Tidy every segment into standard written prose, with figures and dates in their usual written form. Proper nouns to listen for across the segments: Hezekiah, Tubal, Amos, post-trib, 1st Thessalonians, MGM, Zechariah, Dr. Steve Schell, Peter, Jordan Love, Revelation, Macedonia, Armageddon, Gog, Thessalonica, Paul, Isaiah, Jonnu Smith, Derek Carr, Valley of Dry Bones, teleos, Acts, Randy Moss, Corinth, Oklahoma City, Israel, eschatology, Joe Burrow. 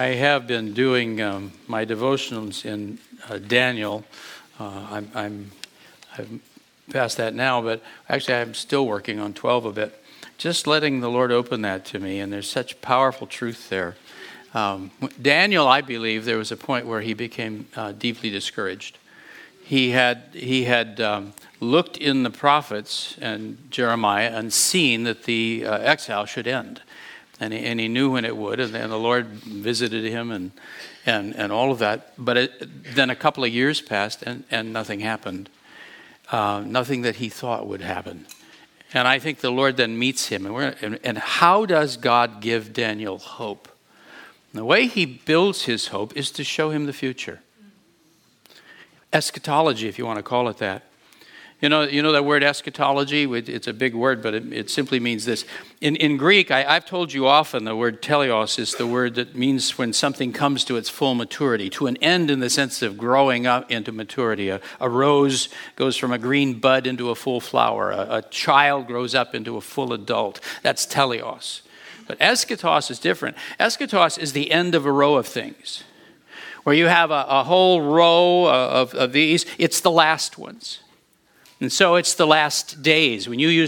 I have been doing my devotions in Daniel. I'm past that now, but actually I'm still working on 12 of it. Just letting the Lord open that to me, and there's such powerful truth there. Daniel, I believe, there was a point where he became deeply discouraged. He had looked in the prophets and Jeremiah and seen that the exile should end. And he knew when it would, and the Lord visited him and all of that. But then a couple of years passed, and nothing happened, nothing that he thought would happen. And I think the Lord then meets him. And how does God give Daniel hope? And the way he builds his hope is to show him the future. Eschatology, if you want to call it that. You know that word eschatology? It's a big word, but it simply means this. In Greek, I've told you often the word teleos is the word that means when something comes to its full maturity, to an end in the sense of growing up into maturity. A rose goes from a green bud into a full flower. A child grows up into a full adult. That's teleos. But eschatos is different. Eschatos is the end of a row of things, where you have a whole row of these. It's the last ones. And so it's the last days. When you you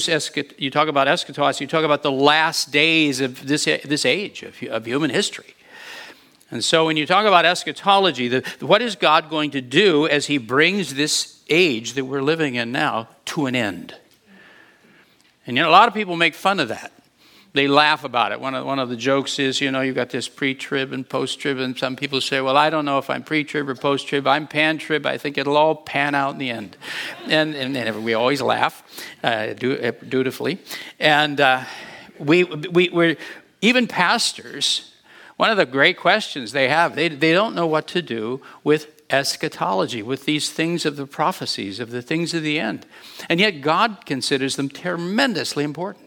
talk about eschatos, you talk about the last days of this age of human history. And so when you talk about eschatology, what is God going to do as he brings this age that we're living in now to an end? And a lot of people make fun of that. They laugh about it. One of the jokes is, you've got this pre-trib and post-trib, and some people say, well, I don't know if I'm pre-trib or post-trib. I'm pan-trib. I think it'll all pan out in the end. And we always laugh dutifully. And we're even pastors, one of the great questions they have, they don't know what to do with eschatology, with these things of the prophecies, of the things of the end. And yet God considers them tremendously important.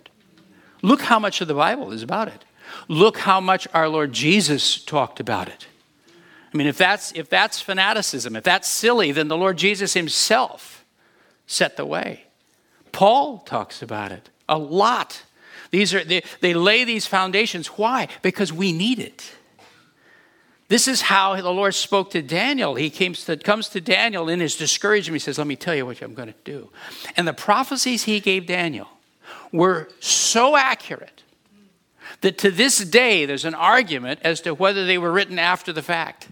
Look how much of the Bible is about it. Look how much our Lord Jesus talked about it. I mean, if that's fanaticism, if that's silly, then the Lord Jesus himself set the way. Paul talks about it a lot. They lay these foundations. Why? Because we need it. This is how the Lord spoke to Daniel. He comes to Daniel in his discouragement. He says, let me tell you what I'm going to do. And the prophecies he gave Daniel were so accurate that to this day there's an argument as to whether they were written after the fact.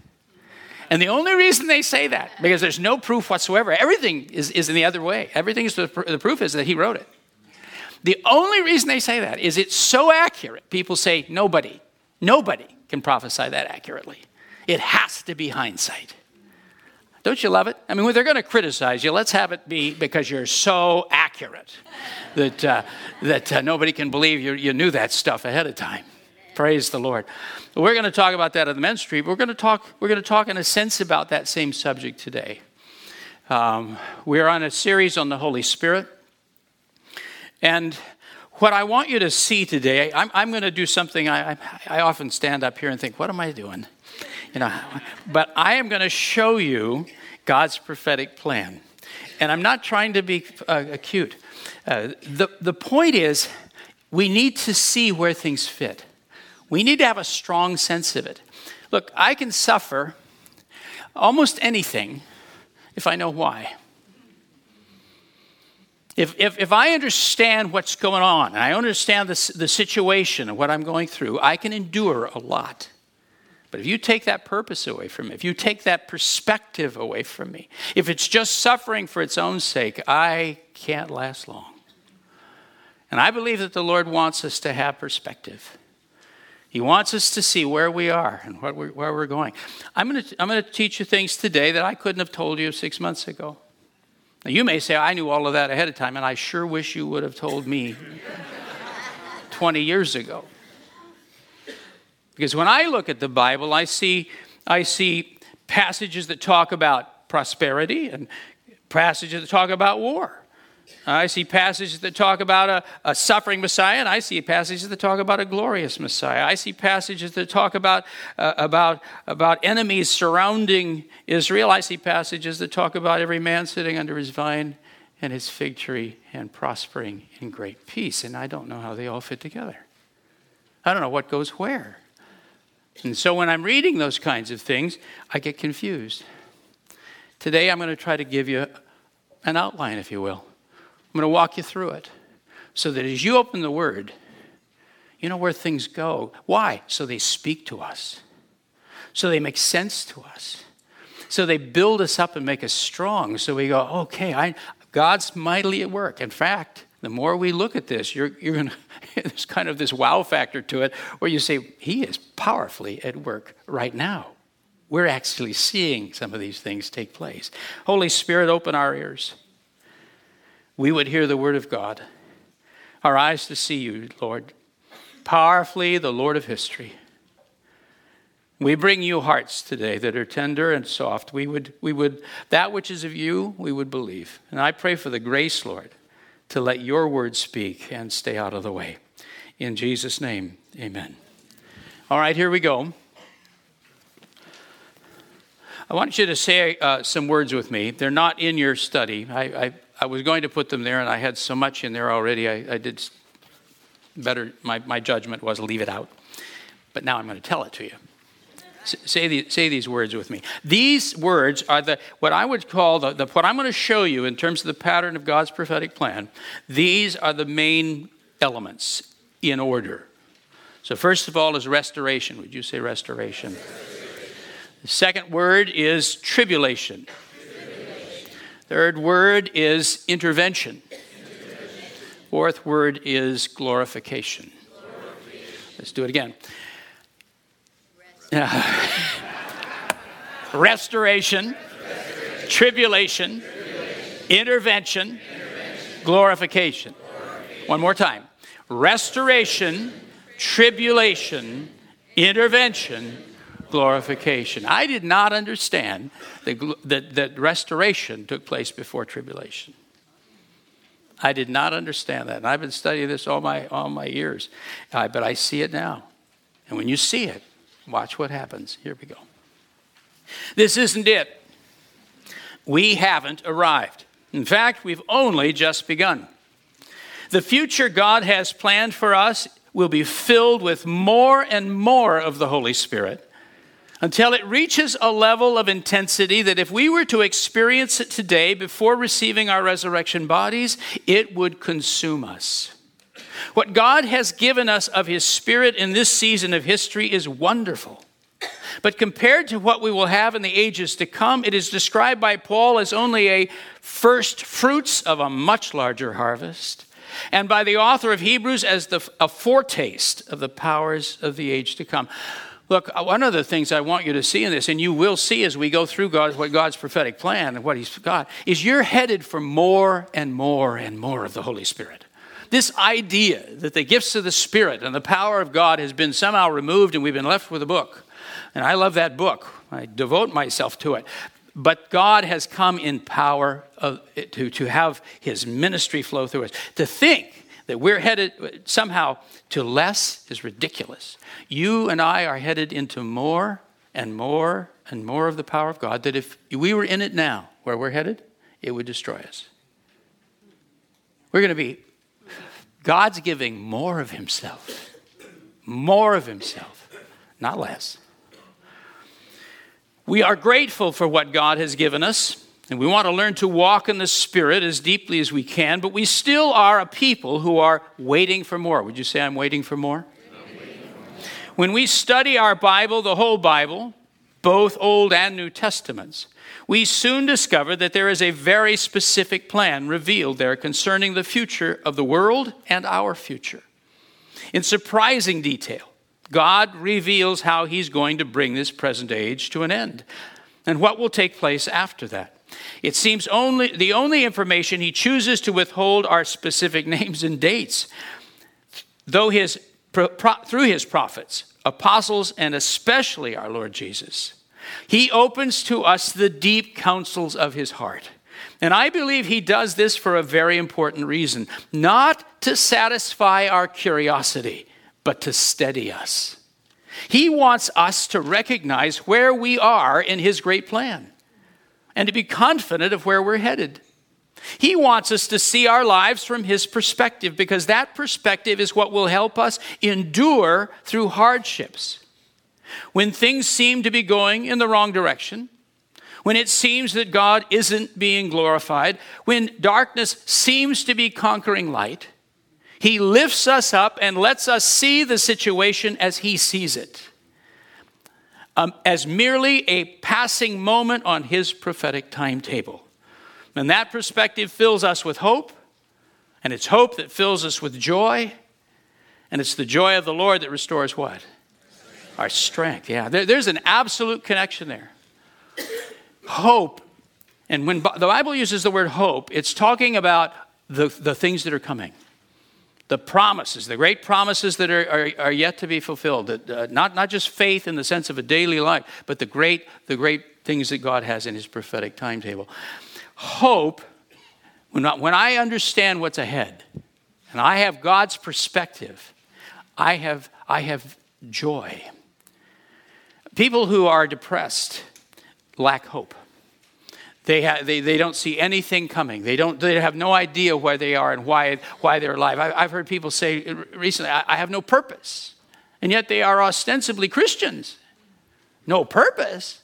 And the only reason they say that, because there's no proof whatsoever. Everything is in the other way. Everything is the proof is that he wrote it. The only reason they say that is it's so accurate. People say nobody can prophesy that accurately. It has to be hindsight. Don't you love it? I mean, when they're going to criticize you, let's have it be because you're so accurate that nobody can believe you knew that stuff ahead of time. Praise the Lord. We're going to talk about that in the men's tree. We're going to talk in a sense about that same subject today. We're on a series on the Holy Spirit, and what I want you to see today, I'm going to do something. I often stand up here and think, what am I doing? But I am going to show you God's prophetic plan. And I'm not trying to be cute. The point is, we need to see where things fit. We need to have a strong sense of it. Look, I can suffer almost anything if I know why. If I understand what's going on, and I understand the situation and what I'm going through, I can endure a lot. But if you take that purpose away from me, if you take that perspective away from me, if it's just suffering for its own sake, I can't last long. And I believe that the Lord wants us to have perspective. He wants us to see where we are and where we're going. I'm going to teach you things today that I couldn't have told you 6 months ago. Now, you may say, I knew all of that ahead of time, and I sure wish you would have told me 20 years ago. Because when I look at the Bible, I see I see passages that talk about prosperity and passages that talk about war. I see passages that talk about a suffering Messiah, and I see passages that talk about a glorious Messiah. I see passages that talk about enemies surrounding Israel. I see passages that talk about every man sitting under his vine and his fig tree and prospering in great peace. And I don't know how they all fit together. I don't know what goes where. And so when I'm reading those kinds of things, I get confused. Today I'm going to try to give you an outline, if you will. I'm going to walk you through it so that as you open the Word, you know where things go. Why? So they speak to us. So they make sense to us. So they build us up and make us strong. So we go, okay, God's mightily at work. In fact, the more we look at this, you're going to, there's kind of this wow factor to it where you say, He is powerfully at work right now. We're actually seeing some of these things take place. Holy Spirit, open our ears. We would hear the word of God. Our eyes to see you, Lord. Powerfully, the Lord of history. We bring you hearts today that are tender and soft. We would that which is of you, we would believe. And I pray for the grace, Lord, to let your word speak and stay out of the way. In Jesus' name, amen. All right, here we go. I want you to say some words with me. They're not in your study. I was going to put them there, and I had so much in there already, I did better. My judgment was leave it out. But now I'm going to tell it to you. Say these words with me. These words are what I would call, what I'm going to show you in terms of the pattern of God's prophetic plan. These are the main elements in order. So first of all is restoration. Would you say restoration? The second word is tribulation. Third word is intervention. Fourth word is glorification. Let's do it again. Restoration. Tribulation. Intervention. Glorification. One more time. Restoration. Tribulation. Intervention. Glorification. I did not understand that restoration took place before tribulation. I did not understand that. And I've been studying this all my years. But I see it now. And when you see it, watch what happens. Here we go. This isn't it. We haven't arrived. In fact, we've only just begun. The future God has planned for us will be filled with more and more of the Holy Spirit, until it reaches a level of intensity that if we were to experience it today before receiving our resurrection bodies, it would consume us. What God has given us of His Spirit in this season of history is wonderful. But compared to what we will have in the ages to come, it is described by Paul as only a first fruits of a much larger harvest, and by the author of Hebrews as a foretaste of the powers of the age to come. Look, one of the things I want you to see in this, and you will see as we go through God's prophetic plan and what He's got, is you're headed for more and more and more of the Holy Spirit. This idea that the gifts of the Spirit and the power of God has been somehow removed and we've been left with a book. And I love that book. I devote myself to it. But God has come in power to have His ministry flow through us. To think that we're headed somehow to less is ridiculous. You and I are headed into more and more and more of the power of God, that if we were in it now, where we're headed, it would destroy us. We're going to be, God's giving more of himself, not less. We are grateful for what God has given us. And we want to learn to walk in the Spirit as deeply as we can, but we still are a people who are waiting for more. Would you say, I'm waiting for more? When we study our Bible, the whole Bible, both Old and New Testaments, we soon discover that there is a very specific plan revealed there concerning the future of the world and our future. In surprising detail, God reveals how He's going to bring this present age to an end and what will take place after that. It seems the only information He chooses to withhold are specific names and dates, though through His prophets, apostles, and especially our Lord Jesus, He opens to us the deep counsels of his heart. And I believe he does this for a very important reason. Not to satisfy our curiosity, but to steady us. He wants us to recognize where we are in his great plan and to be confident of where we're headed. He wants us to see our lives from his perspective, because that perspective is what will help us endure through hardships. When things seem to be going in the wrong direction, when it seems that God isn't being glorified, when darkness seems to be conquering light, he lifts us up and lets us see the situation as he sees it, as merely a passing moment on his prophetic timetable. And that perspective fills us with hope, and it's hope that fills us with joy, and it's the joy of the Lord that restores what? Our strength, yeah. There's an absolute connection there. Hope, and when the Bible uses the word hope, it's talking about the things that are coming. The promises, the great promises that are yet to be fulfilled. Not just faith in the sense of a daily life, but the great things that God has in his prophetic timetable. Hope, when I understand what's ahead, and I have God's perspective, I have joy. People who are depressed lack hope. They don't see anything coming. They have no idea where they are and why they're alive. I've heard people say recently, I have no purpose. And yet they are ostensibly Christians. No purpose.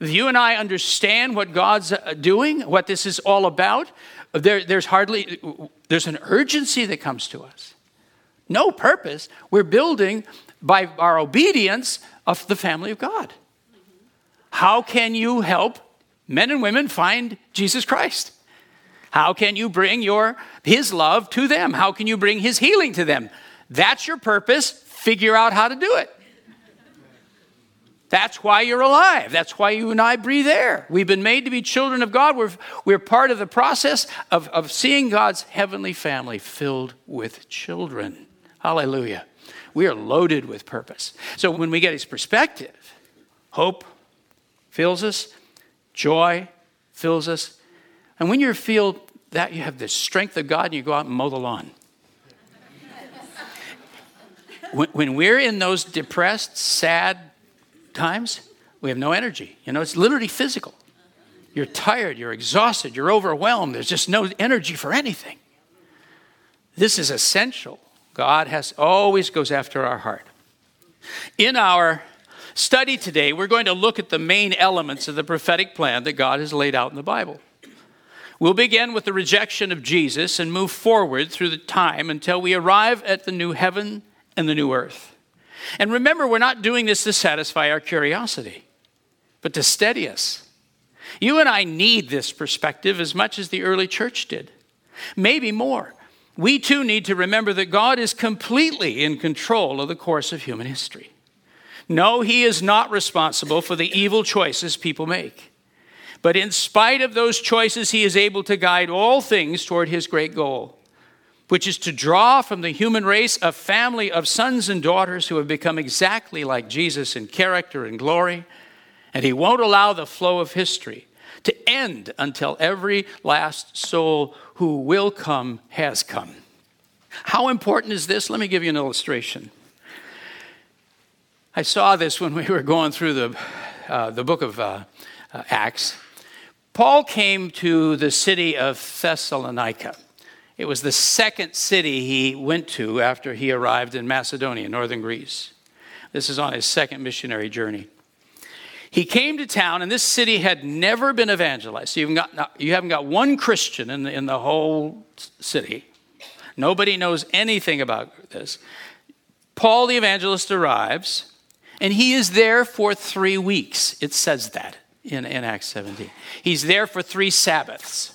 If you and I understand what God's doing, what this is all about, there's an urgency that comes to us. No purpose. We're building by our obedience of the family of God. How can you help men and women find Jesus Christ? How can you bring his love to them? How can you bring his healing to them? That's your purpose. Figure out how to do it. That's why you're alive. That's why you and I breathe air. We've been made to be children of God. We're part of the process of seeing God's heavenly family filled with children. Hallelujah. We are loaded with purpose. So when we get his perspective, hope fills us. Joy fills us. And when you feel that, you have the strength of God and you go out and mow the lawn. When we're in those depressed, sad times, we have no energy. It's literally physical. You're tired, you're exhausted, you're overwhelmed. There's just no energy for anything. This is essential. God always goes after our heart. In our study today, we're going to look at the main elements of the prophetic plan that God has laid out in the Bible. We'll begin with the rejection of Jesus and move forward through the time until we arrive at the new heaven and the new earth. And remember, we're not doing this to satisfy our curiosity, but to steady us. You and I need this perspective as much as the early church did, maybe more. We too need to remember that God is completely in control of the course of human history. No, he is not responsible for the evil choices people make. But in spite of those choices, he is able to guide all things toward his great goal, which is to draw from the human race a family of sons and daughters who have become exactly like Jesus in character and glory. And he won't allow the flow of history to end until every last soul who will come has come. How important is this? Let me give you an illustration. I saw this when we were going through the book of Acts. Paul came to the city of Thessalonica. It was the second city he went to after he arrived in Macedonia, northern Greece. This is on his second missionary journey. He came to town, and this city had never been evangelized. So you haven't got one Christian in the whole city. Nobody knows anything about this. Paul the evangelist arrives. And he is there for 3 weeks. It says that in Acts 17. He's there for 3 Sabbaths.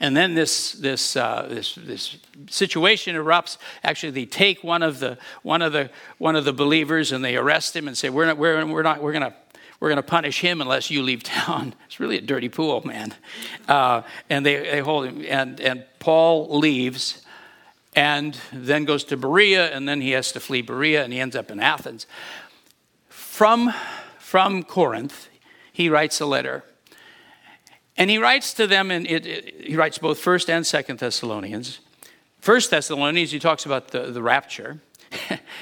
And then this situation erupts. Actually, they take one of the believers and they arrest him and say, we're going to punish him unless you leave town. It's really a dirty pool, man. And they hold him. And Paul leaves. And then goes to Berea, and then he has to flee Berea, and he ends up in Athens. From from Corinth, he writes a letter. And he writes to them, and he writes both 1st and 2nd Thessalonians. 1st Thessalonians, he talks about the rapture.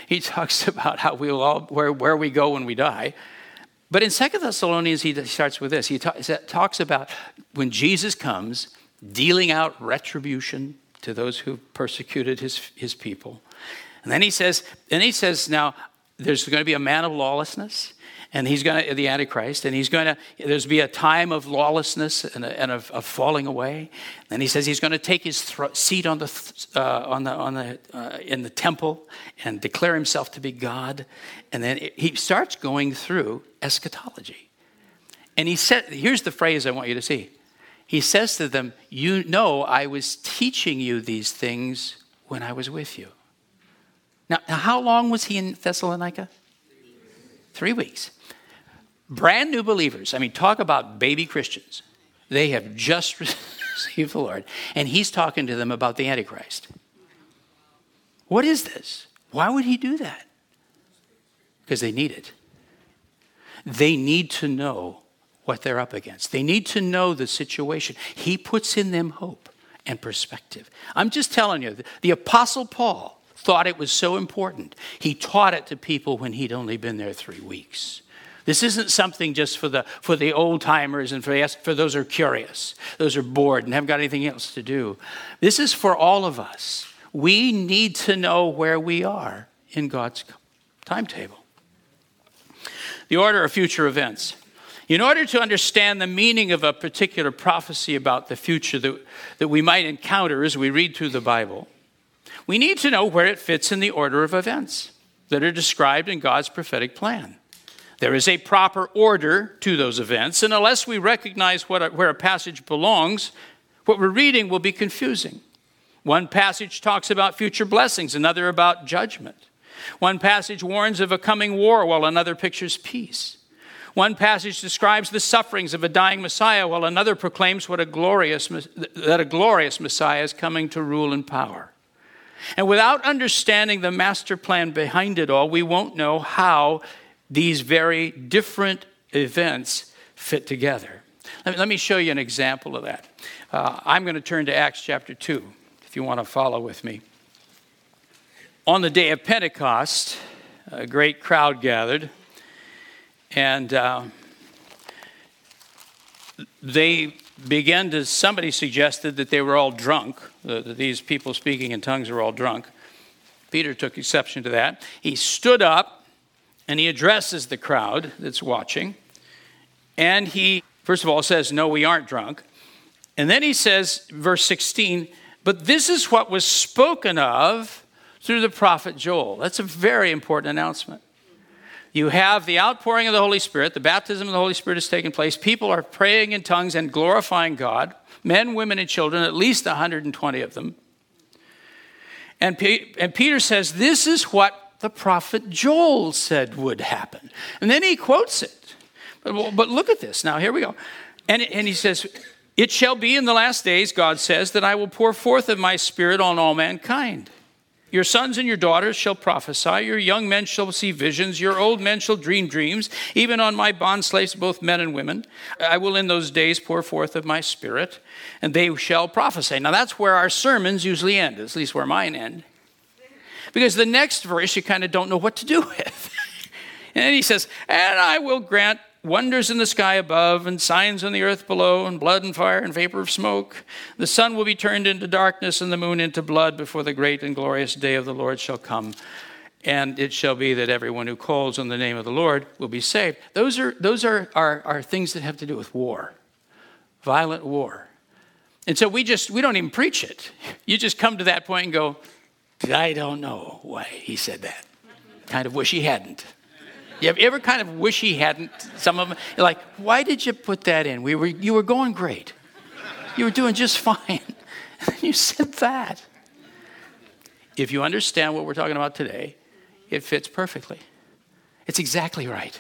He talks about how we'll all, where we go when we die. But in 2nd Thessalonians, he starts with this. He talks about when Jesus comes, dealing out retribution to those who persecuted his people. And then he says, now there's going to be a man of lawlessness, and he's going to, the Antichrist, and there's be a time of lawlessness and of falling away. And he says he's going to take his seat in the temple and declare himself to be God. And then he starts going through eschatology. And he said, here's the phrase I want you to see. He says to them, you know, I was teaching you these things when I was with you. Now how long was he in Thessalonica? 3 weeks. Brand new believers. I mean, talk about baby Christians. They have just received the Lord. And he's talking to them about the Antichrist. What is this? Why would he do that? Because they need it. They need to know what they're up against. They need to know the situation. He puts in them hope and perspective. I'm just telling you, the Apostle Paul thought it was so important. He taught it to people when he'd only been there 3 weeks. This isn't something just for the old timers and for those who are curious, those who are bored and haven't got anything else to do. This is for all of us. We need to know where we are in God's timetable. The order of future events. In order to understand the meaning of a particular prophecy about the future that we might encounter as we read through the Bible, we need to know where it fits in the order of events that are described in God's prophetic plan. There is a proper order to those events, and unless we recognize where a passage belongs, what we're reading will be confusing. One passage talks about future blessings, another about judgment. One passage warns of a coming war, while another pictures peace. One passage describes the sufferings of a dying Messiah, while another proclaims that a glorious Messiah is coming to rule in power. And without understanding the master plan behind it all, we won't know how these very different events fit together. Let me show you an example of that. I'm going to turn to Acts chapter 2, if you want to follow with me. On the day of Pentecost, a great crowd gathered. And they began to, somebody suggested that they were all drunk, that these people speaking in tongues were all drunk. Peter took exception to that. He stood up and he addresses the crowd that's watching. And he, first of all, says, no, we aren't drunk. And then he says, verse 16, but this is what was spoken of through the prophet Joel. That's a very important announcement. You have the outpouring of the Holy Spirit. The baptism of the Holy Spirit has taken place. People are praying in tongues and glorifying God. Men, women, and children, at least 120 of them. And Peter says, this is what the prophet Joel said would happen. And then he quotes it. But look at this. Now, here we go. And he says, it shall be in the last days, God says, that I will pour forth of my spirit on all mankind. Your sons and your daughters shall prophesy. Your young men shall see visions. Your old men shall dream dreams. Even on my bond slaves, both men and women, I will in those days pour forth of my spirit, and they shall prophesy. Now that's where our sermons usually end, at least where mine end. Because the next verse you kind of don't know what to do with. And then he says, and I will grant wonders in the sky above and signs on the earth below and blood and fire and vapor of smoke. The sun will be turned into darkness and the moon into blood before the great and glorious day of the Lord shall come. And it shall be that everyone who calls on the name of the Lord will be saved. Those are things that have to do with war, violent war. And so we don't even preach it. You just come to that point and go, I don't know why he said that. Kind of wish he hadn't. You ever kind of wish he hadn't? Some of them, you're like, why did you put that in? You were going great. You were doing just fine. And you said that. If you understand what we're talking about today, it fits perfectly. It's exactly right.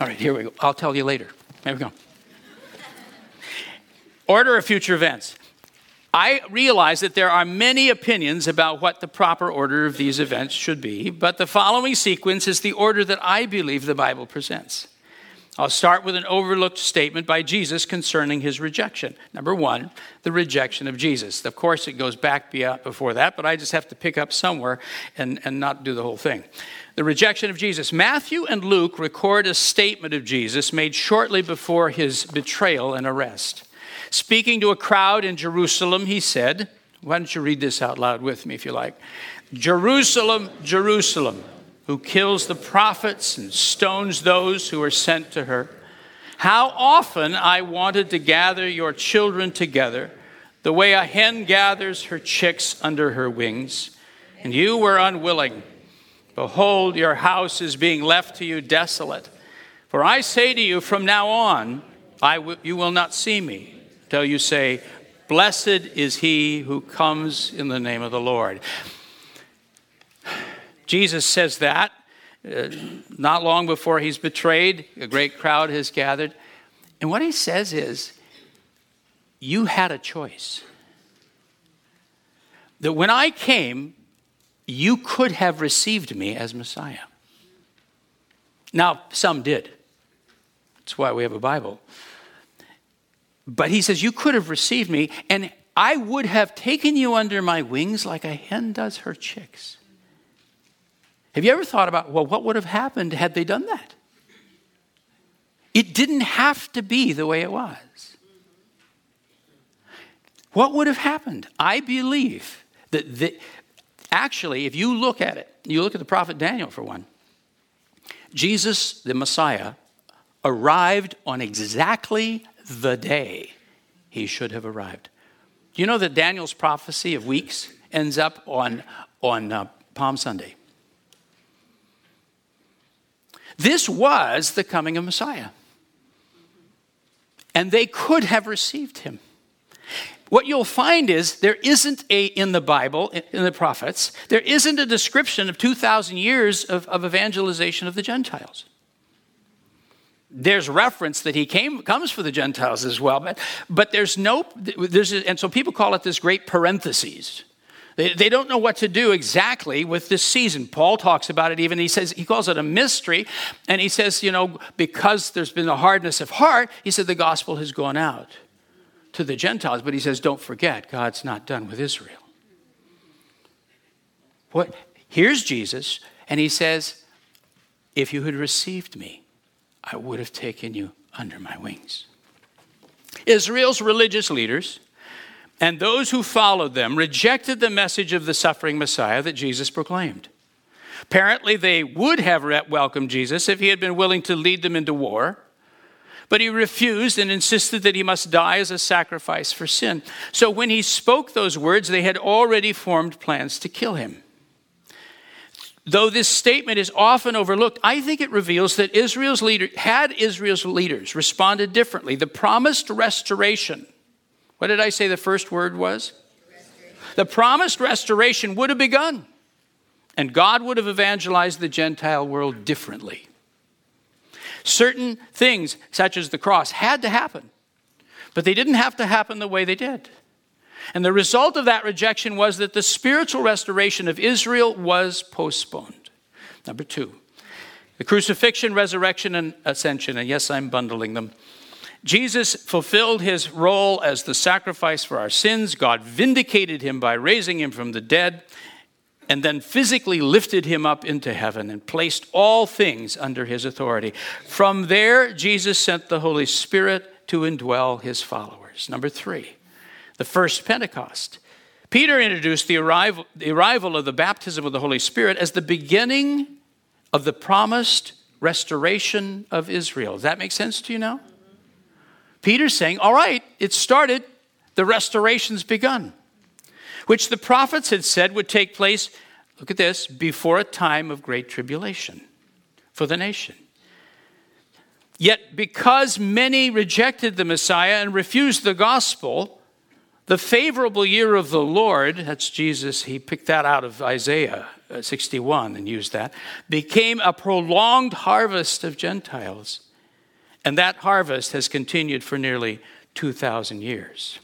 All right, here we go. I'll tell you later. Here we go. Order of future events. I realize that there are many opinions about what the proper order of these events should be, but the following sequence is the order that I believe the Bible presents. I'll start with an overlooked statement by Jesus concerning his rejection. Number one, the rejection of Jesus. Of course, it goes back before that, but I just have to pick up somewhere and not do the whole thing. The rejection of Jesus. Matthew and Luke record a statement of Jesus made shortly before his betrayal and arrest. Speaking to a crowd in Jerusalem, he said, why don't you read this out loud with me if you like? Jerusalem, Jerusalem, who kills the prophets and stones those who are sent to her. How often I wanted to gather your children together, the way a hen gathers her chicks under her wings, and you were unwilling. Behold, your house is being left to you desolate. For I say to you, from now on, you will not see me, till you say, blessed is he who comes in the name of the Lord. Jesus says that not long before he's betrayed. A great crowd has gathered. And what he says is, you had a choice. That when I came, you could have received me as Messiah. Now, some did. That's why we have a Bible. But he says, you could have received me, and I would have taken you under my wings like a hen does her chicks. Have you ever thought about, well, what would have happened had they done that? It didn't have to be the way it was. What would have happened? I believe that, actually, if you look at it, you look at the prophet Daniel for one, Jesus, the Messiah, arrived on exactly the day he should have arrived. You know that Daniel's prophecy of weeks ends up on Palm Sunday. This was the coming of Messiah. And they could have received him. What you'll find is there isn't in the Bible, in the prophets, there isn't a description of 2,000 years of evangelization of the Gentiles. There's reference that he comes for the Gentiles as well, but and so people call it this great parentheses. They don't know what to do exactly with this season. Paul talks about it even. He calls it a mystery. And he says, because there's been a hardness of heart, he said the gospel has gone out to the Gentiles. But he says, don't forget, God's not done with Israel. Here's Jesus. And he says, if you had received me, I would have taken you under my wings. Israel's religious leaders and those who followed them rejected the message of the suffering Messiah that Jesus proclaimed. Apparently, they would have welcomed Jesus if he had been willing to lead them into war, but he refused and insisted that he must die as a sacrifice for sin. So when he spoke those words, they had already formed plans to kill him. Though this statement is often overlooked, I think it reveals that Israel's leaders responded differently, the promised restoration. What did I say the first word was? The promised restoration would have begun, and God would have evangelized the Gentile world differently. Certain things, such as the cross, had to happen, but they didn't have to happen the way they did. And the result of that rejection was that the spiritual restoration of Israel was postponed. Number two, the crucifixion, resurrection, and ascension. And yes, I'm bundling them. Jesus fulfilled his role as the sacrifice for our sins. God vindicated him by raising him from the dead and then physically lifted him up into heaven and placed all things under his authority. From there, Jesus sent the Holy Spirit to indwell his followers. Number three, the first Pentecost. Peter introduced the arrival of the baptism of the Holy Spirit as the beginning of the promised restoration of Israel. Does that make sense to you now? Peter's saying, all right, it started, the restoration's begun, which the prophets had said would take place, look at this, before a time of great tribulation for the nation. Yet because many rejected the Messiah and refused the gospel, the favorable year of the Lord, that's Jesus, he picked that out of Isaiah 61 and used that, became a prolonged harvest of Gentiles. And that harvest has continued for nearly 2,000 years.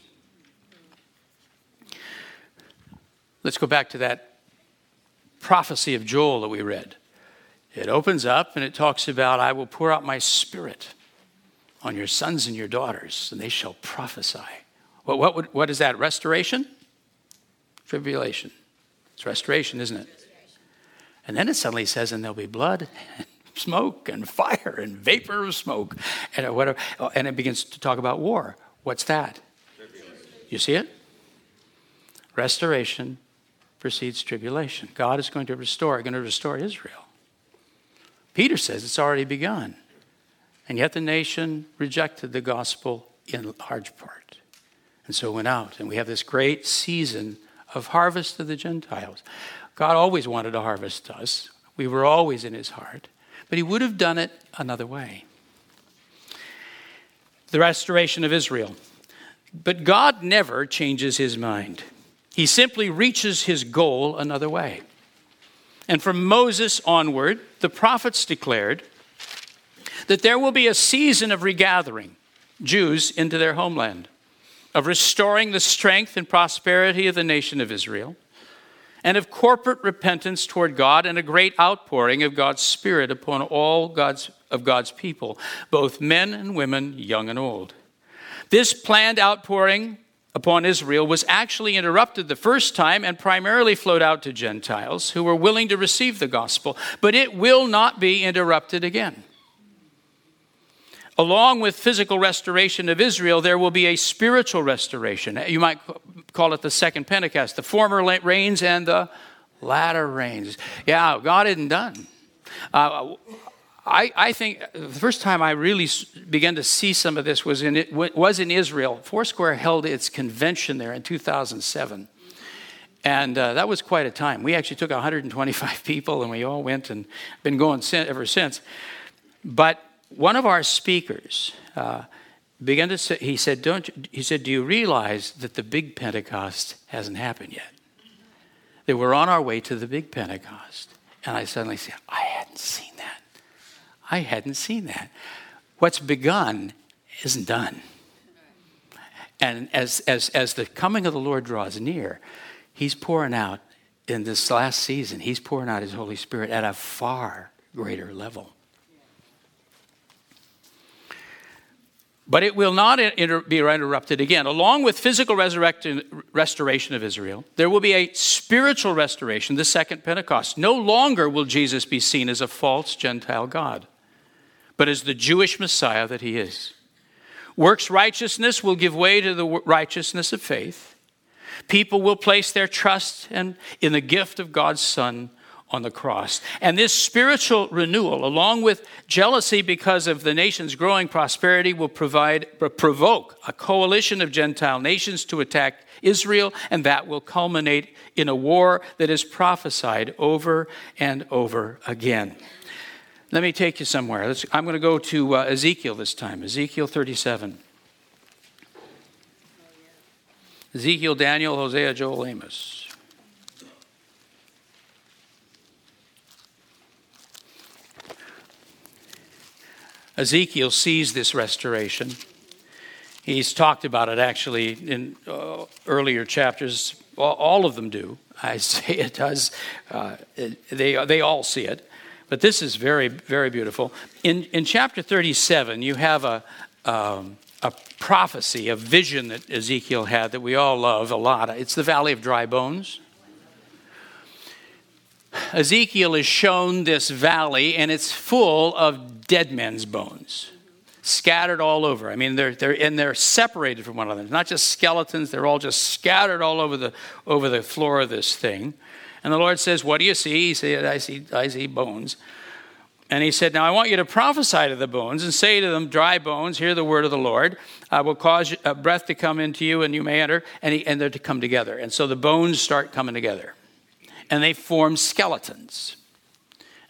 Let's go back to that prophecy of Joel that we read. It opens up and it talks about, I will pour out my spirit on your sons and your daughters, and they shall prophesy. Well, what is that? Restoration? Tribulation. It's restoration, isn't it? And then it suddenly says, and there'll be blood and smoke and fire and vapor of smoke and whatever. And it begins to talk about war. What's that? Tribulation. You see it? Restoration precedes tribulation. God is going to restore Israel. Peter says it's already begun. And yet the nation rejected the gospel in large part. And so went out. And we have this great season of harvest of the Gentiles. God always wanted to harvest us. We were always in his heart. But he would have done it another way. The restoration of Israel. But God never changes his mind. He simply reaches his goal another way. And from Moses onward, the prophets declared that there will be a season of regathering Jews into their homeland, of restoring the strength and prosperity of the nation of Israel, and of corporate repentance toward God and a great outpouring of God's Spirit upon all of God's people, both men and women, young and old. This planned outpouring upon Israel was actually interrupted the first time and primarily flowed out to Gentiles who were willing to receive the gospel, but it will not be interrupted again. Along with physical restoration of Israel, there will be a spiritual restoration. You might call it the second Pentecost, the former rains and the latter rains. Yeah, God isn't done. I think the first time I really began to see some of this was in Israel. Foursquare held its convention there in 2007. And that was quite a time. We actually took 125 people and we all went and been going ever since. But one of our speakers began to say, "Do you realize that the big Pentecost hasn't happened yet? That we're on our way to the big Pentecost." And I suddenly said, I hadn't seen that. What's begun isn't done. And as the coming of the Lord draws near, he's pouring out in this last season, he's pouring out his Holy Spirit at a far greater level. But it will not be interrupted again. Along with physical restoration of Israel, there will be a spiritual restoration, the second Pentecost. No longer will Jesus be seen as a false Gentile God, but as the Jewish Messiah that he is. Works righteousness will give way to the righteousness of faith. People will place their trust in the gift of God's Son on the cross. And this spiritual renewal, along with jealousy because of the nation's growing prosperity, will provoke a coalition of Gentile nations to attack Israel, and that will culminate in a war that is prophesied over and over again. Let me take you somewhere. I'm going to go to Ezekiel this time, Ezekiel 37. Ezekiel, Daniel, Hosea, Joel, Amos. Ezekiel sees this restoration. He's talked about it actually in earlier chapters. All of them do. Isaiah does. They all see it. But this is very, very beautiful. In chapter 37, you have a prophecy, a vision that Ezekiel had that we all love a lot. It's the Valley of Dry Bones. Ezekiel is shown this valley, and it's full of dead men's bones scattered all over. I mean, they're separated from one another. It's not just skeletons. They're all just scattered all over the floor of this thing. And the Lord says, "What do you see?" He said, I see bones. And he said, "Now I want you to prophesy to the bones and say to them, dry bones, hear the word of the Lord. I will cause a breath to come into you, and you may enter." And they're to come together. And so the bones start coming together. And they form skeletons.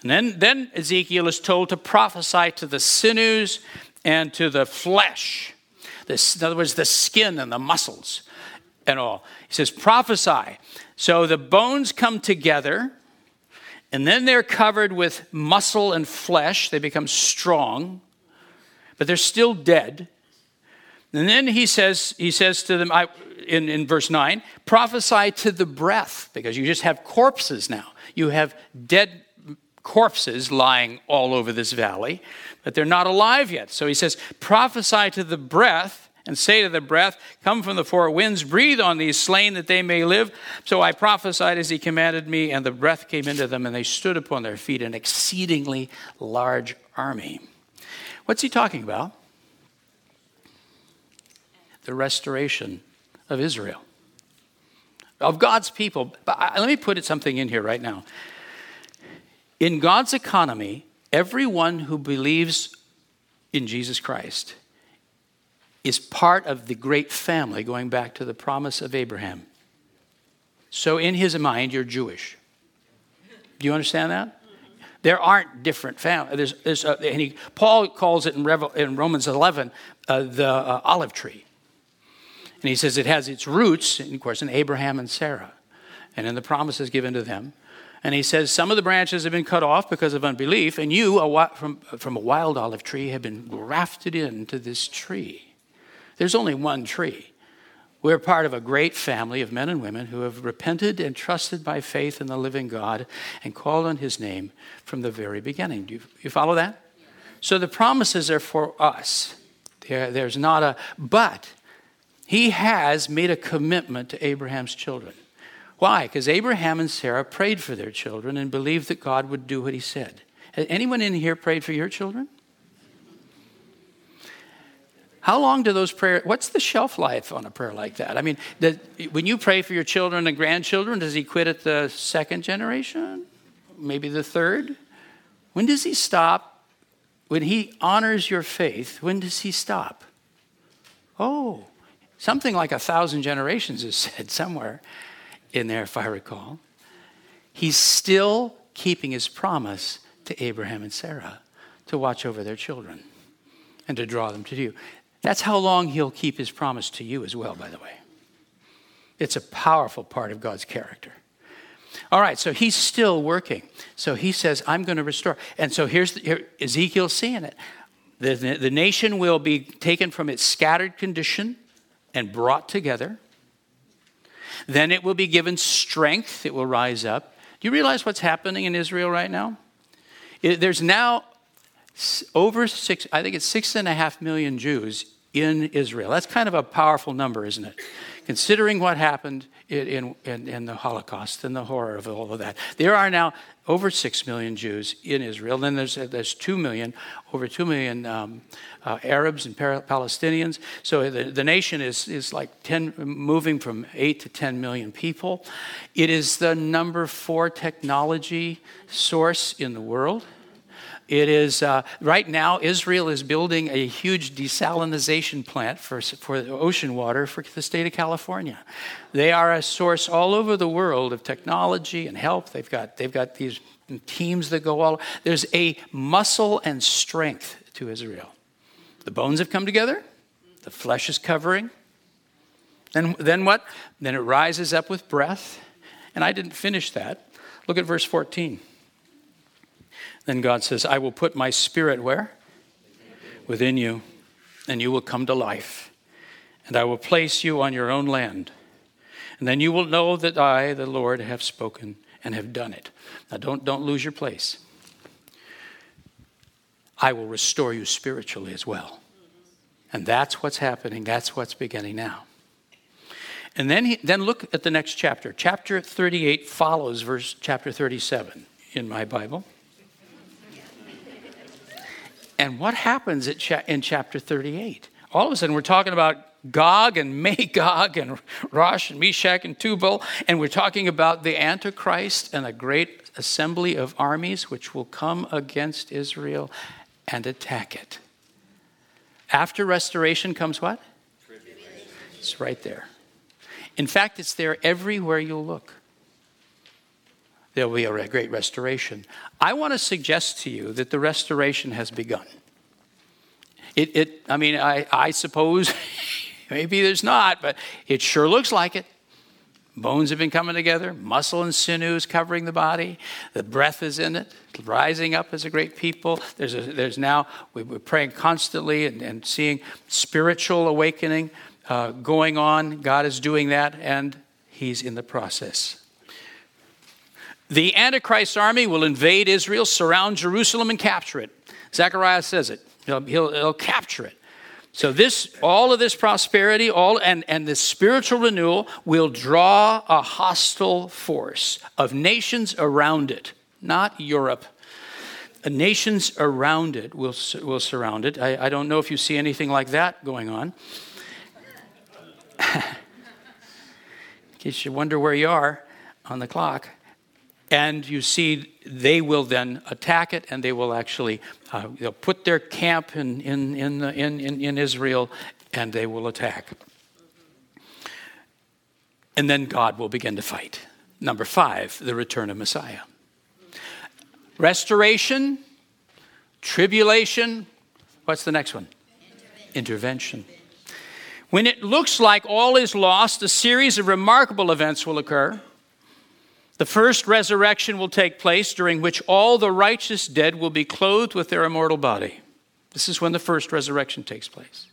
And then Ezekiel is told to prophesy to the sinews and to the flesh. In other words, the skin and the muscles and all. He says, prophesy. So the bones come together, and then they're covered with muscle and flesh. They become strong, but they're still dead. And then he says to them in verse 9, prophesy to the breath, because you just have corpses now. You have dead corpses lying all over this valley, but they're not alive yet. So he says, prophesy to the breath and say to the breath, come from the four winds, breathe on these slain that they may live. So I prophesied as he commanded me, and the breath came into them, and they stood upon their feet, an exceedingly large army. What's he talking about? The restoration of Israel, of God's people. But let me put something in here right now. In God's economy, everyone who believes in Jesus Christ is part of the great family, going back to the promise of Abraham. So in his mind, you're Jewish. Do you understand that? There aren't different families. Paul calls it in Romans 11, the olive tree. And he says it has its roots, of course, in Abraham and Sarah, and in the promises given to them. And he says, some of the branches have been cut off because of unbelief, and you, from a wild olive tree, have been grafted into this tree. There's only one tree. We're part of a great family of men and women who have repented and trusted by faith in the living God and called on his name from the very beginning. Do you follow that? Yeah. So the promises are for us. There's not a, but he has made a commitment to Abraham's children. Why? Because Abraham and Sarah prayed for their children and believed that God would do what he said. Has anyone in here prayed for your children? How long do those prayers, what's the shelf life on a prayer like that? I mean, when you pray for your children and grandchildren, does he quit at the second generation? Maybe the third? When does he stop? When he honors your faith, when does he stop? Oh, something like 1,000 generations is said somewhere in there, if I recall. He's still keeping his promise to Abraham and Sarah to watch over their children and to draw them to you. That's how long he'll keep his promise to you as well, by the way. It's a powerful part of God's character. All right, so he's still working. So he says, I'm going to restore. And so here Ezekiel's seeing it. The nation will be taken from its scattered condition and brought together. Then it will be given strength. It will rise up. Do you realize what's happening in Israel right now? There's now over 6.5 million Jews in Israel. That's kind of a powerful number, isn't it? Considering what happened in the Holocaust and the horror of all of that. There are now over 6 million Jews in Israel. Then there's 2 million, over 2 million Arabs and Palestinians. So the nation is like moving from 8 to 10 million people. It is the number 4 technology source in the world. It is, right now, Israel is building a huge desalinization plant for ocean water for the state of California. They are a source all over the world of technology and help. They've got these teams that go all. There's a muscle and strength to Israel. The bones have come together. The flesh is covering. Then what? Then it rises up with breath. And I didn't finish that. Look at verse 14. Then God says, I will put my spirit where? Within you, and you will come to life. And I will place you on your own land. And then you will know that I, the Lord, have spoken and have done it. Now don't lose your place. I will restore you spiritually as well. And that's what's happening. That's what's beginning now. And then look at the next chapter. Chapter 38 follows verse chapter 37 in my Bible. And what happens in chapter 38? All of a sudden, we're talking about Gog and Magog and Rosh and Meshach and Tubal, and we're talking about the Antichrist and a great assembly of armies which will come against Israel and attack it. After restoration comes what? Tribulation. It's right there. In fact, it's there everywhere you look. There will be a great restoration. I want to suggest to you that the restoration has begun. I suppose maybe there's not, but it sure looks like it. Bones have been coming together, muscle and sinew is covering the body, the breath is in it, rising up as a great people. There's now, we're praying constantly and seeing spiritual awakening going on. God is doing that, and he's in the process. The Antichrist army will invade Israel, surround Jerusalem, and capture it. Zechariah says it. He'll capture it. So this, all of this prosperity, and this spiritual renewal will draw a hostile force of nations around it, not Europe. Nations around it will surround it. I don't know if you see anything like that going on. In case you wonder where you are on the clock. And you see, they will then attack it, and they will actually they'll put their camp in Israel, and they will attack. And then God will begin to fight. Number 5, the return of Messiah. Restoration, tribulation. What's the next one? Intervention. When it looks like all is lost, a series of remarkable events will occur. The first resurrection will take place, during which all the righteous dead will be clothed with their immortal body. This is when the first resurrection takes place.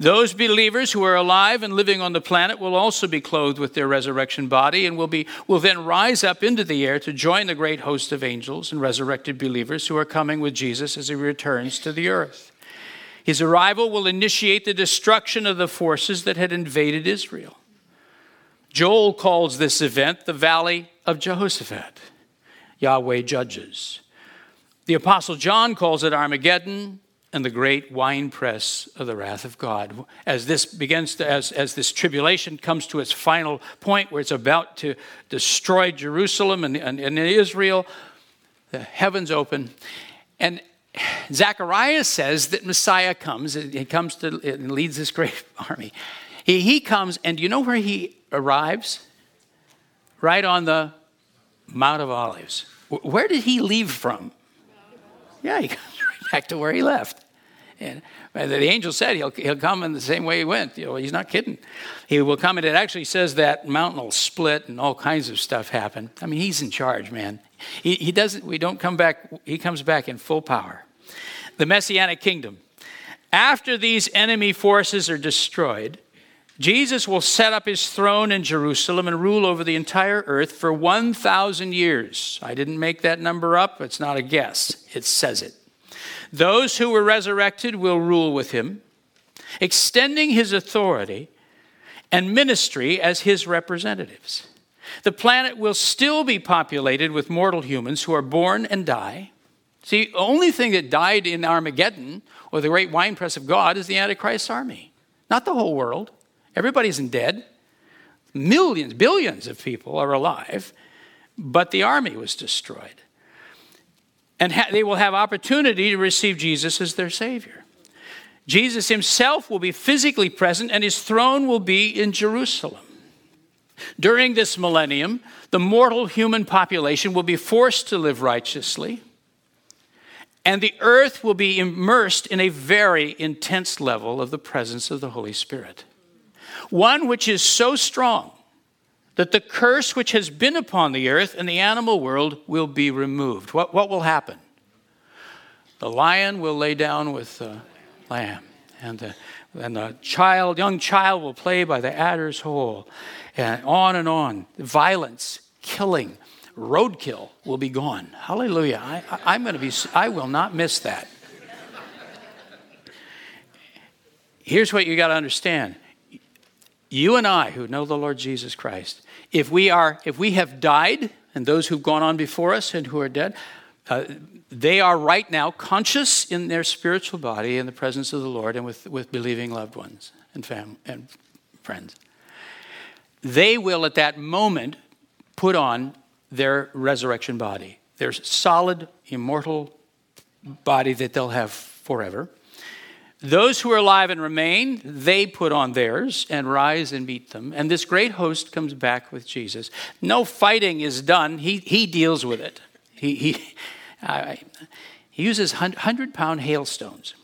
Those believers who are alive and living on the planet will also be clothed with their resurrection body, and will then rise up into the air to join the great host of angels and resurrected believers who are coming with Jesus as he returns to the earth. His arrival will initiate the destruction of the forces that had invaded Israel. Joel calls this event the Valley of Jehoshaphat. Yahweh judges. The Apostle John calls it Armageddon and the great winepress of the wrath of God. As this begins to, as this tribulation comes to its final point, where it's about to destroy Jerusalem and Israel, the heavens open. And Zechariah says that Messiah comes. He comes to and leads this great army. He comes, and do you know where he arrives? Right on the Mount of Olives. Where did he leave from? Yeah, he comes right back to where he left. And the angel said he'll come in the same way he went. You know, he's not kidding. He will come, and it actually says that mountain will split and all kinds of stuff happen. I mean, he's in charge, man. He doesn't. We don't come back. He comes back in full power. The Messianic kingdom. After these enemy forces are destroyed, Jesus will set up his throne in Jerusalem and rule over the entire earth for 1,000 years. I didn't make that number up. It's not a guess. It says it. Those who were resurrected will rule with him, extending his authority and ministry as his representatives. The planet will still be populated with mortal humans who are born and die. See, the only thing that died in Armageddon, or the great winepress of God, is the Antichrist's army, not the whole world. Everybody isn't dead. Millions, billions of people are alive, but the army was destroyed. And they will have opportunity to receive Jesus as their Savior. Jesus himself will be physically present, and his throne will be in Jerusalem. During this millennium, the mortal human population will be forced to live righteously, and the earth will be immersed in a very intense level of the presence of the Holy Spirit. One which is so strong that the curse which has been upon the earth and the animal world will be removed. What will happen? The lion will lay down with the lamb, and the young child will play by the adder's hole, and on and on. Violence, killing, roadkill will be gone. Hallelujah! I will not miss that. Here's what you got to understand. You and I, who know the Lord Jesus Christ, if we have died, and those who've gone on before us and who are dead, they are right now conscious in their spiritual body in the presence of the Lord and with believing loved ones and family and friends. They will at that moment put on their resurrection body, their solid, immortal body that they'll have forever. Those who are alive and remain, they put on theirs and rise and meet them. And this great host comes back with Jesus. No fighting is done. He deals with it. He uses 100-pound hailstones,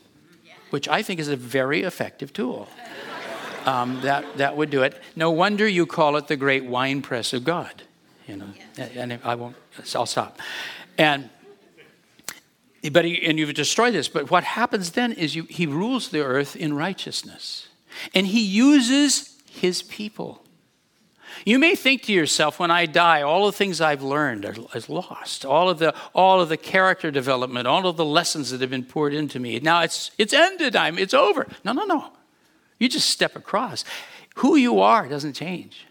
which I think is a very effective tool. That would do it. No wonder you call it the great winepress of God. You know, and I won't. I'll stop. And you've destroyed this. But what happens then is he rules the earth in righteousness, and he uses his people. You may think to yourself, when I die, all the things I've learned are lost. All of the character development, all of the lessons that have been poured into me. Now it's ended. It's over. No. You just step across. Who you are doesn't change.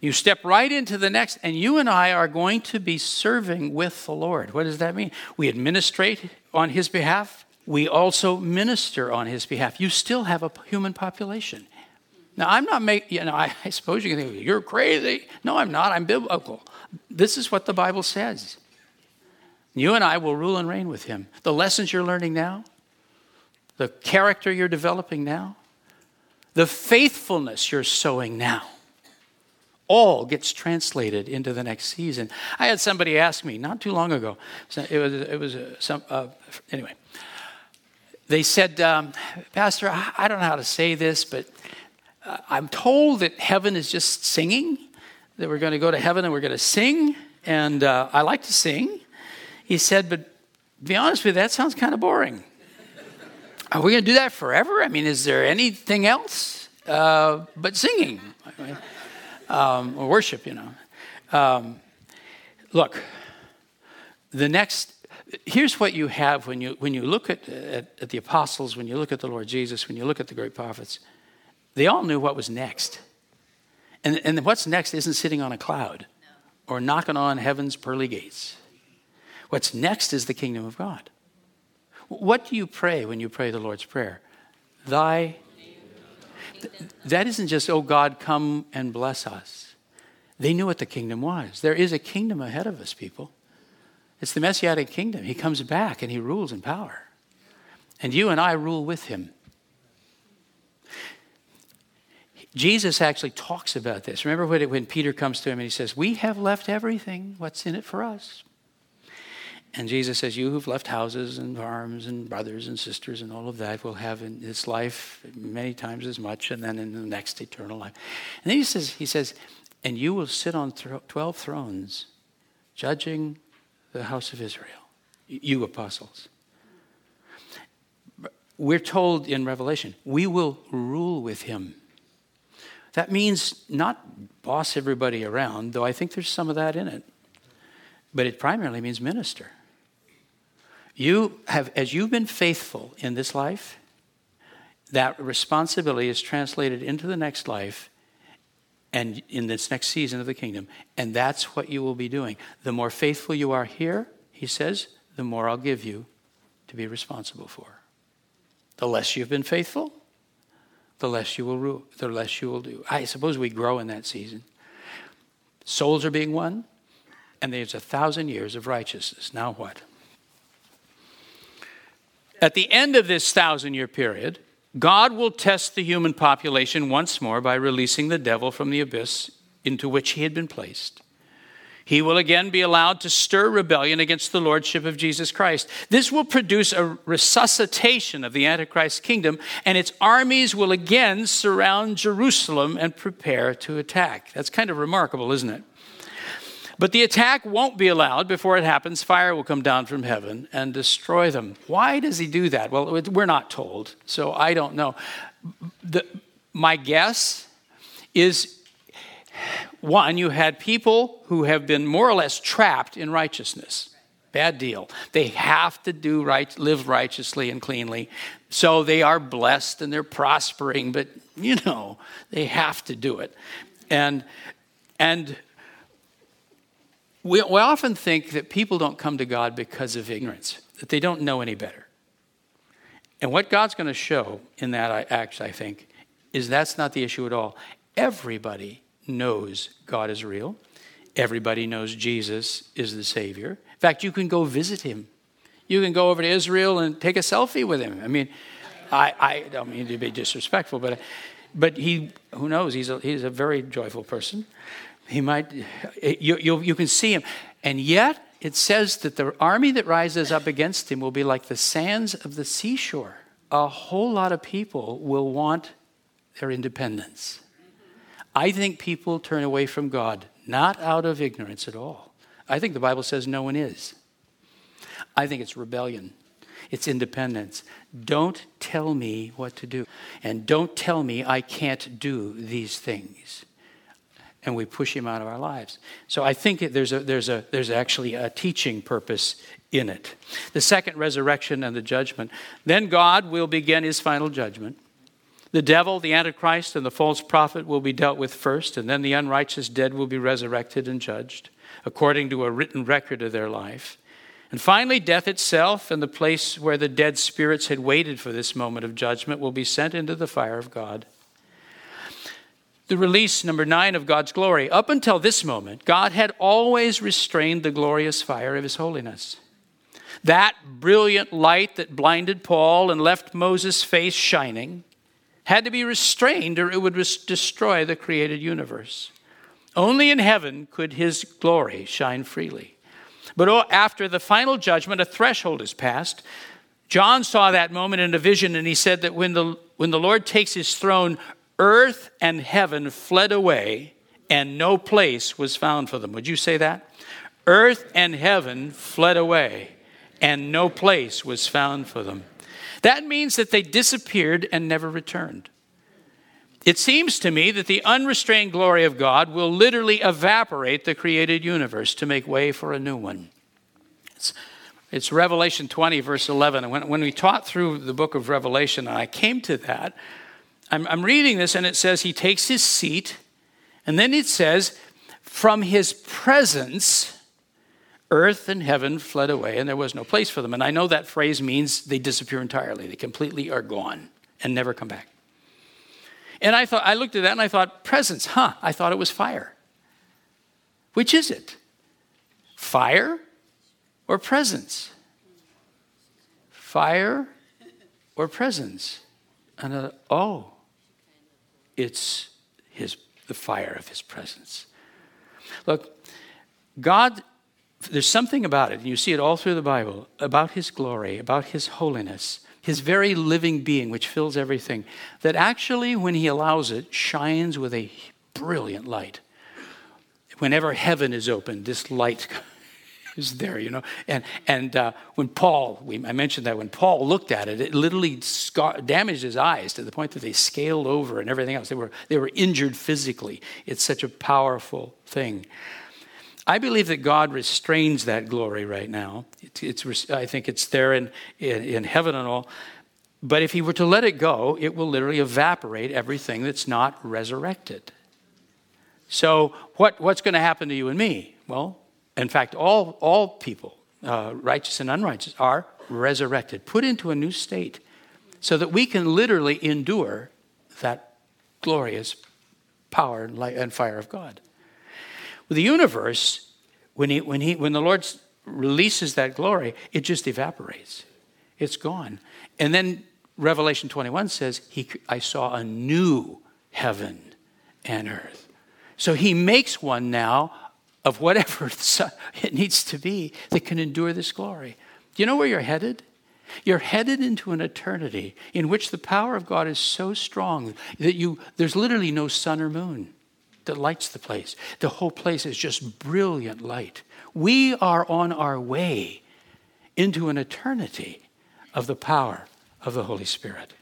You step right into the next, and you and I are going to be serving with the Lord. What does that mean? We administrate on his behalf. We also minister on his behalf. You still have a human population. Now, I'm not making, I suppose you can think, you're crazy. No, I'm not. I'm biblical. This is what the Bible says. You and I will rule and reign with him. The lessons you're learning now, the character you're developing now, the faithfulness you're sowing now, all gets translated into the next season. I had somebody ask me not too long ago. Anyway. They said, Pastor, I don't know how to say this, but I'm told that heaven is just singing, that we're going to go to heaven and we're going to sing, and I like to sing. He said, but to be honest with you, that sounds kind of boring. Are we going to do that forever? I mean, is there anything else but singing? Or worship, you know. Look, here's what you have when you look at the apostles, when you look at the Lord Jesus, when you look at the great prophets. They all knew what was next. And what's next isn't sitting on a cloud or knocking on heaven's pearly gates. What's next is the kingdom of God. What do you pray when you pray the Lord's Prayer? Thy... That isn't just, oh God, come and bless us. They knew what the kingdom was. There is a kingdom ahead of us, people. It's the Messianic kingdom. He comes back and he rules in power. And you and I rule with him. Jesus actually talks about this. Remember when Peter comes to him and he says, we have left everything. What's in it for us? And Jesus says, you who've left houses and farms and brothers and sisters and all of that will have in this life many times as much, and then in the next eternal life. And then he says, and you will sit on 12 thrones judging the house of Israel, you apostles. We're told in Revelation, we will rule with him. That means not boss everybody around, though I think there's some of that in it. But it primarily means minister. As you've been faithful in this life, that responsibility is translated into the next life and in this next season of the kingdom. And that's what you will be doing. The more faithful you are here, he says, the more I'll give you to be responsible for. The less you've been faithful, the less you will rule, the less you will do. I suppose we grow in that season. Souls are being won. And there's 1,000 years of righteousness. Now what? At the end of this 1,000-year period, God will test the human population once more by releasing the devil from the abyss into which he had been placed. He will again be allowed to stir rebellion against the lordship of Jesus Christ. This will produce a resuscitation of the Antichrist kingdom, and its armies will again surround Jerusalem and prepare to attack. That's kind of remarkable, isn't it? But the attack won't be allowed. Before it happens, fire will come down from heaven and destroy them. Why does he do that? Well, we're not told, so I don't know. My guess is, one, you had people who have been more or less trapped in righteousness. Bad deal. They have to do right, live righteously and cleanly. So they are blessed and they're prospering, but, they have to do it. And we often think that people don't come to God because of ignorance, that they don't know any better. And what God's going to show in that Acts, I think, is that's not the issue at all. Everybody knows God is real. Everybody knows Jesus is the Savior. In fact, you can go visit him. You can go over to Israel and take a selfie with him. I mean, I don't mean to be disrespectful, but he, who knows, he's a very joyful person. He might, you can see him. And yet, it says that the army that rises up against him will be like the sands of the seashore. A whole lot of people will want their independence. I think people turn away from God, not out of ignorance at all. I think the Bible says no one is. I think it's rebellion. It's independence. Don't tell me what to do. And don't tell me I can't do these things. And we push him out of our lives. So I think there's actually a teaching purpose in it. The second resurrection and the judgment. Then God will begin his final judgment. The devil, the Antichrist, and the false prophet will be dealt with first, and then the unrighteous dead will be resurrected and judged, according to a written record of their life. And finally, death itself and the place where the dead spirits had waited for this moment of judgment will be sent into the fire of God. The release, number 9, of God's glory. Up until this moment, God had always restrained the glorious fire of his holiness. That brilliant light that blinded Paul and left Moses' face shining had to be restrained, or it would destroy the created universe. Only in heaven could his glory shine freely. But after the final judgment, a threshold is passed. John saw that moment in a vision, and he said that when the Lord takes his throne, earth and heaven fled away, and no place was found for them. Would you say that? Earth and heaven fled away, and no place was found for them. That means that they disappeared and never returned. It seems to me that the unrestrained glory of God will literally evaporate the created universe to make way for a new one. It's Revelation 20, verse 11. And when we taught through the book of Revelation, and I came to that, I'm reading this, and it says, he takes his seat, and then it says, from his presence, earth and heaven fled away, and there was no place for them. And I know that phrase means they disappear entirely. They completely are gone and never come back. And I looked at that and I thought, presence, I thought it was fire. Which is it? Fire or presence? Fire or presence? And it's the fire of his presence. Look, God, there's something about it, and you see it all through the Bible, about his glory, about his holiness, his very living being, which fills everything, that actually, when he allows it, shines with a brilliant light. Whenever heaven is open, this light is there, you know. And when Paul, I mentioned that when Paul looked at it, it literally damaged his eyes to the point that they scaled over and everything else. They were injured physically. It's such a powerful thing. I believe that God restrains that glory right now. I think it's there in heaven and all. But if he were to let it go, it will literally evaporate everything that's not resurrected. So what's going to happen to you and me? Well, in fact, all people, righteous and unrighteous, are resurrected, put into a new state so that we can literally endure that glorious power and light and fire of God. The universe, when the Lord releases that glory, it just evaporates. It's gone. And then Revelation 21 says, I saw a new heaven and earth. So he makes one now of whatever it needs to be that can endure this glory. Do you know where you're headed? You're headed into an eternity in which the power of God is so strong that there's literally no sun or moon that lights the place. The whole place is just brilliant light. We are on our way into an eternity of the power of the Holy Spirit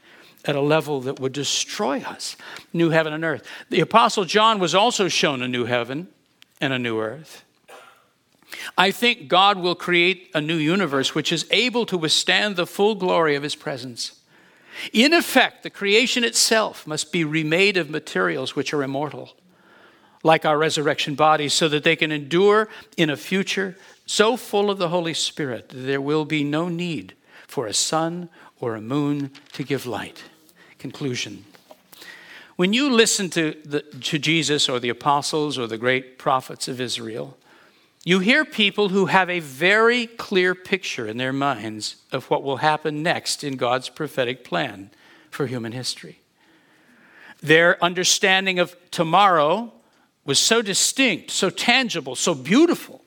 at a level that would destroy us. New heaven and earth. The Apostle John was also shown a new heaven and a new earth. I think God will create a new universe which is able to withstand the full glory of his presence. In effect, the creation itself must be remade of materials which are immortal, like our resurrection bodies, so that they can endure in a future so full of the Holy Spirit that there will be no need for a sun or a moon to give light. Conclusion. When you listen to Jesus or the apostles or the great prophets of Israel, you hear people who have a very clear picture in their minds of what will happen next in God's prophetic plan for human history. Their understanding of tomorrow was so distinct, so tangible, so beautiful,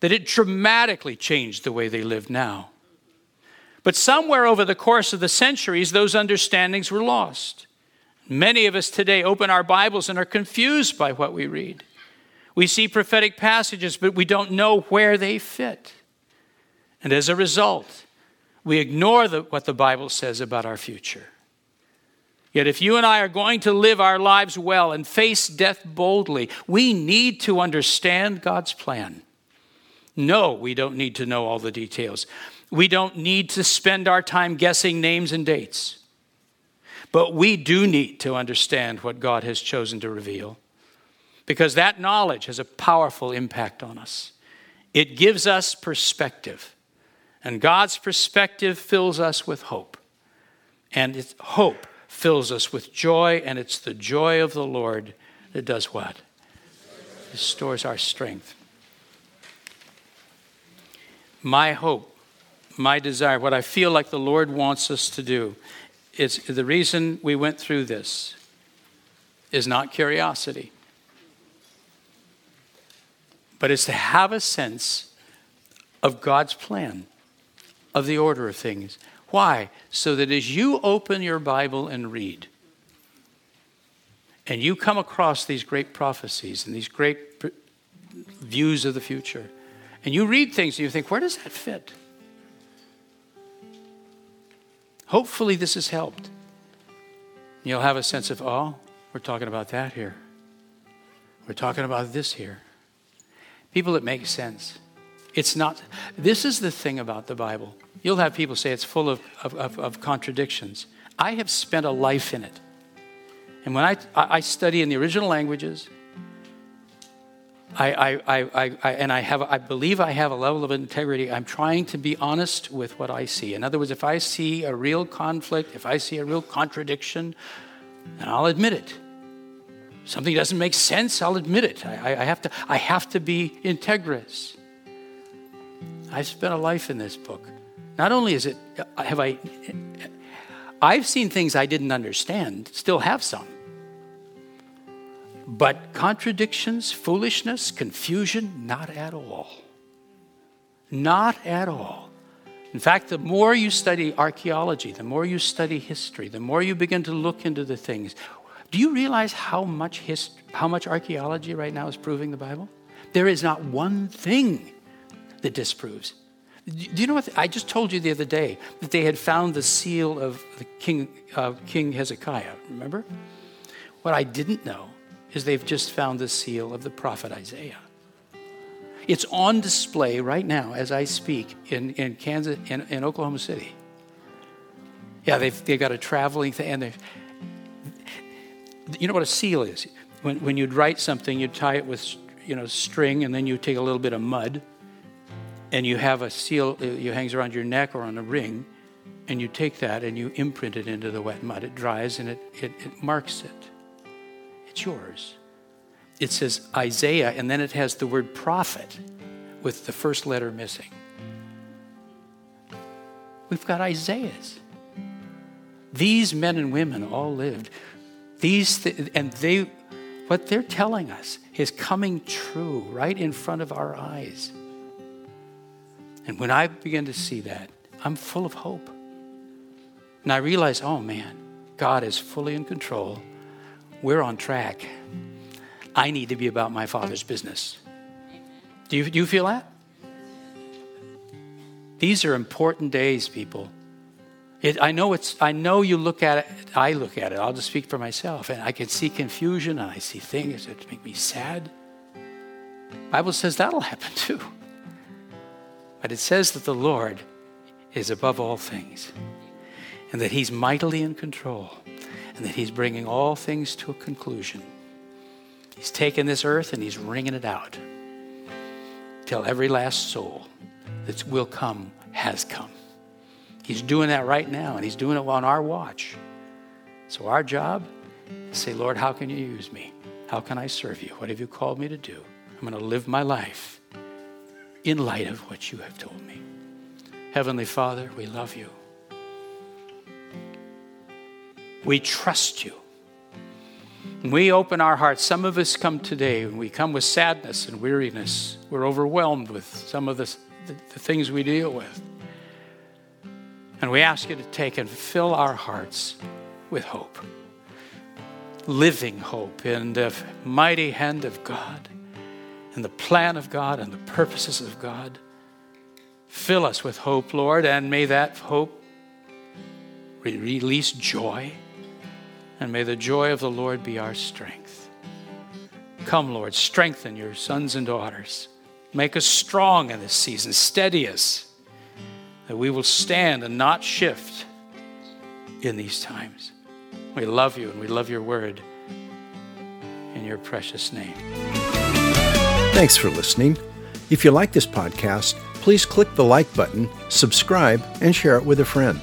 that it dramatically changed the way they live now. But somewhere over the course of the centuries, those understandings were lost. Many of us today open our Bibles and are confused by what we read. We see prophetic passages, but we don't know where they fit. And as a result, we ignore what the Bible says about our future. Yet if you and I are going to live our lives well and face death boldly, we need to understand God's plan. No, we don't need to know all the details. We don't need to spend our time guessing names and dates. But we do need to understand what God has chosen to reveal, because that knowledge has a powerful impact on us. It gives us perspective, and God's perspective fills us with hope. And it's hope fills us with joy, and it's the joy of the Lord that does what? Restores our strength. My hope, my desire, what I feel like the Lord wants us to do, it's the reason we went through this, is not curiosity, but it's to have a sense of God's plan, of the order of things. Why? So that as you open your Bible and read, and you come across these great prophecies and these great views of the future, and you read things and you think, where does that fit? Hopefully this has helped. You'll have a sense of, oh, we're talking about that here. We're talking about this here. People, it makes sense. It's not, this is the thing about the Bible. You'll have people say it's full of contradictions. I have spent a life in it. And when I study in the original languages, I believe I have a level of integrity. I'm trying to be honest with what I see. In other words, if I see a real conflict, if I see a real contradiction, then I'll admit it. Something doesn't make sense, I'll admit it. I have to be integrous. I've spent a life in this book. Not only is it, I've seen things I didn't understand, still have some. But contradictions, foolishness, confusion, not at all. Not at all. In fact, the more you study archaeology, the more you study history, the more you begin to look into the things. Do you realize how much archaeology right now is proving the Bible? There is not one thing that disproves. Do you know what? I just told you the other day that they had found the seal of the King Hezekiah, remember? What I didn't know is they've just found the seal of the prophet Isaiah. It's on display right now as I speak in Kansas, in Oklahoma City. Yeah, they've got a traveling thing. And you know what a seal is? When you'd write something, you'd tie it with, string, and then you take a little bit of mud. And you have a seal that hangs around your neck or on a ring, and you take that and you imprint it into the wet mud. It dries and it marks it. It's yours. It says Isaiah, and then it has the word prophet with the first letter missing. We've got Isaiahs. These men and women all lived. What they're telling us is coming true right in front of our eyes. And when I begin to see that, I'm full of hope. And I realize, oh man, God is fully in control. We're on track. I need to be about my Father's business. Do you feel that? These are important days, people. I know you look at it. I look at it. I'll just speak for myself. And I can see confusion, and I see things that make me sad. The Bible says that'll happen too. But it says that the Lord is above all things, and that he's mightily in control, and that he's bringing all things to a conclusion. He's taking this earth and he's wringing it out till every last soul that will come has come. He's doing that right now, and he's doing it on our watch. So our job is to say, Lord, how can you use me? How can I serve you? What have you called me to do? I'm going to live my life in light of what you have told me. Heavenly Father, we love you. We trust you. And we open our hearts. Some of us come today and we come with sadness and weariness. We're overwhelmed with some of the things we deal with. And we ask you to take and fill our hearts with hope. living hope in the mighty hand of God and the plan of God and the purposes of God. Fill us with hope, Lord, and may that hope release joy, and may the joy of the Lord be our strength. Come, Lord, strengthen your sons and daughters. Make us strong in this season. Steady us, that we will stand and not shift in these times. We love you, and we love your word. In your precious name. Thanks for listening. If you like this podcast, please click the like button, subscribe, and share it with a friend.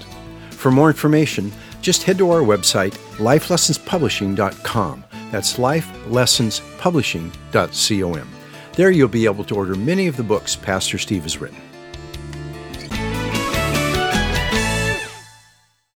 For more information, just head to our website, lifelessonspublishing.com. That's lifelessonspublishing.com. There you'll be able to order many of the books Pastor Steve has written.